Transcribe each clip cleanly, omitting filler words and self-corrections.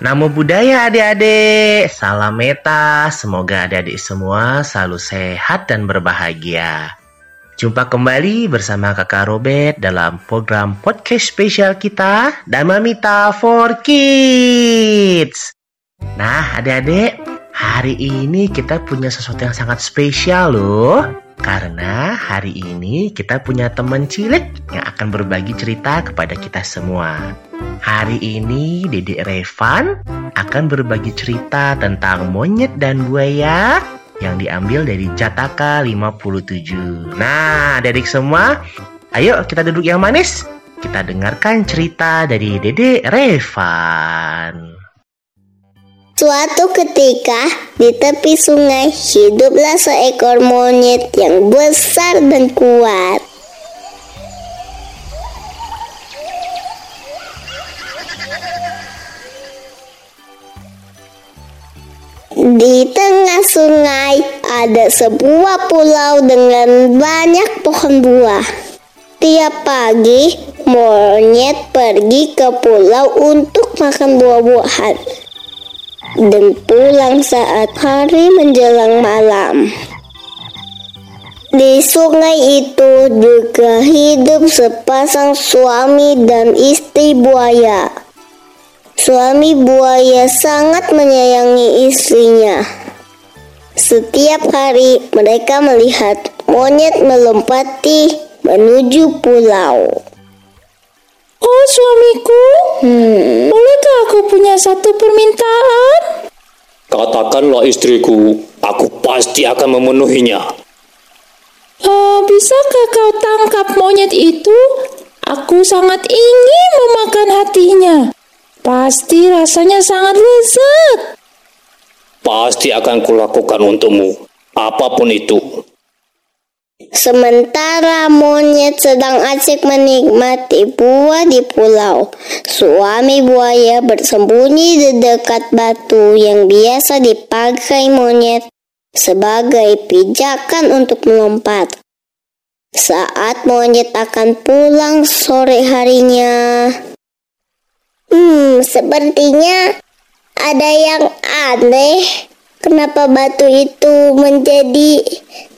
Namo Buddhaya adik-adik, salam meta, semoga adik-adik semua selalu sehat dan berbahagia. Jumpa kembali bersama kakak Robert dalam program podcast spesial kita, Dhammamitta for Kids. Nah adik-adik, hari ini kita punya sesuatu yang sangat spesial loh. Karena hari ini kita punya teman cilik yang akan berbagi cerita kepada kita semua. Hari ini Dede Revan akan berbagi cerita tentang monyet dan buaya yang diambil dari Jataka 57. Nah, adik-adik semua, ayo kita duduk yang manis. Kita dengarkan cerita dari Dede Revan. Suatu ketika, di tepi sungai hiduplah seekor monyet yang besar dan kuat. Di tengah sungai ada sebuah pulau dengan banyak pohon buah. Tiap pagi, monyet pergi ke pulau untuk makan buah-buahan dan pulang saat hari menjelang malam. Di sungai itu juga hidup sepasang suami dan istri buaya. Suami buaya sangat menyayangi istrinya. Setiap hari mereka melihat monyet melompati menuju pulau. Oh suamiku, bolehkah aku punya satu permintaan? Katakanlah istriku, aku pasti akan memenuhinya. Bisakah kau tangkap monyet itu? Aku sangat ingin memakan hatinya. Pasti rasanya sangat lezat. Pasti akan kulakukan untukmu, apapun itu. Sementara monyet sedang asyik menikmati buah di pulau, suami buaya bersembunyi di dekat batu yang biasa dipakai monyet sebagai pijakan untuk melompat. Saat monyet akan pulang sore harinya, sepertinya ada yang aneh. Kenapa batu itu menjadi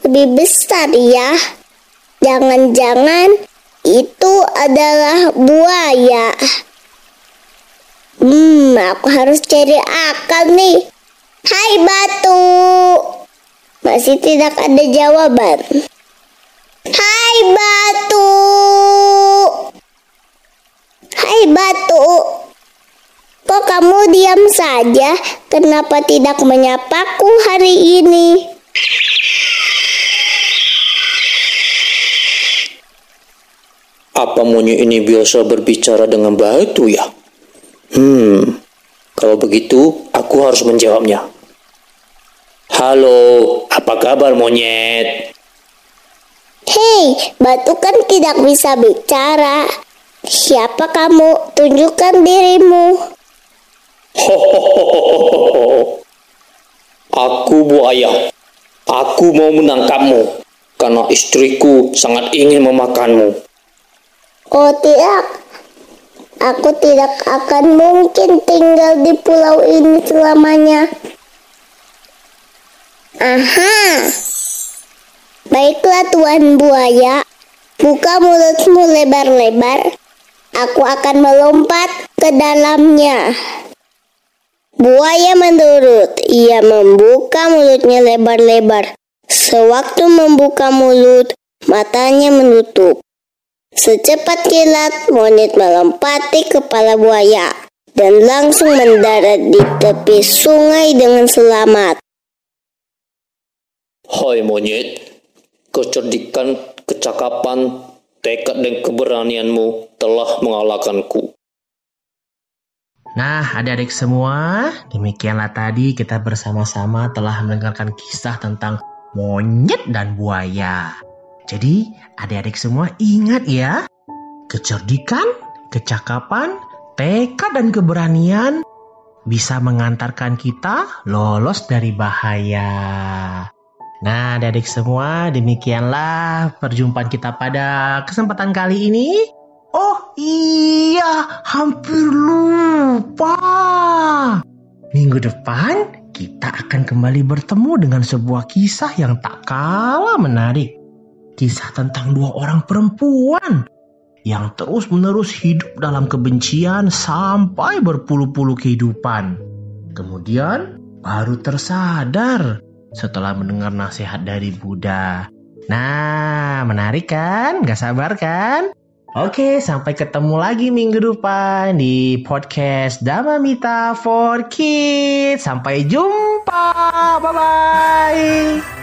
lebih besar ya? Jangan-jangan itu adalah buaya. Aku harus cari akal nih. Hai batu. Masih tidak ada jawaban. Hai batu. Hai batu. Kok kamu diam saja? Kenapa tidak menyapaku hari ini? Apa monyet ini biasa berbicara dengan batu ya? Kalau begitu aku harus menjawabnya. Halo, apa kabar monyet? Hei, batu kan tidak bisa bicara. Siapa kamu? Tunjukkan dirimu. Aku buaya. Aku mau menangkapmu karena istriku sangat ingin memakanmu. Oh tidak, aku tidak akan mungkin tinggal di pulau ini selamanya. Aha, baiklah Tuan Buaya, buka mulutmu lebar-lebar. Aku akan melompat ke dalamnya. Buaya menurut, ia membuka mulutnya lebar-lebar. Sewaktu membuka mulut, matanya menutup. Secepat kilat, monyet melompati kepala buaya dan langsung mendarat di tepi sungai dengan selamat. Hai monyet, kecerdikan, kecakapan, tekad dan keberanianmu telah mengalahkanku. Nah, adik-adik semua, demikianlah tadi kita bersama-sama telah mendengarkan kisah tentang monyet dan buaya. Jadi, adik-adik semua ingat ya, kecerdikan, kecakapan, tekad dan keberanian bisa mengantarkan kita lolos dari bahaya. Nah, adik-adik semua, demikianlah perjumpaan kita pada kesempatan kali ini. Oh, iya, hampir lupa. Minggu depan kita akan kembali bertemu dengan sebuah kisah yang tak kalah menarik. Kisah tentang dua orang perempuan yang terus-menerus hidup dalam kebencian sampai berpuluh-puluh kehidupan. Kemudian baru tersadar setelah mendengar nasihat dari Buddha. Nah, menarik kan? Gak sabar kan? Oke, sampai ketemu lagi minggu depan di podcast Dhammamitta for Kids. Sampai jumpa, bye-bye.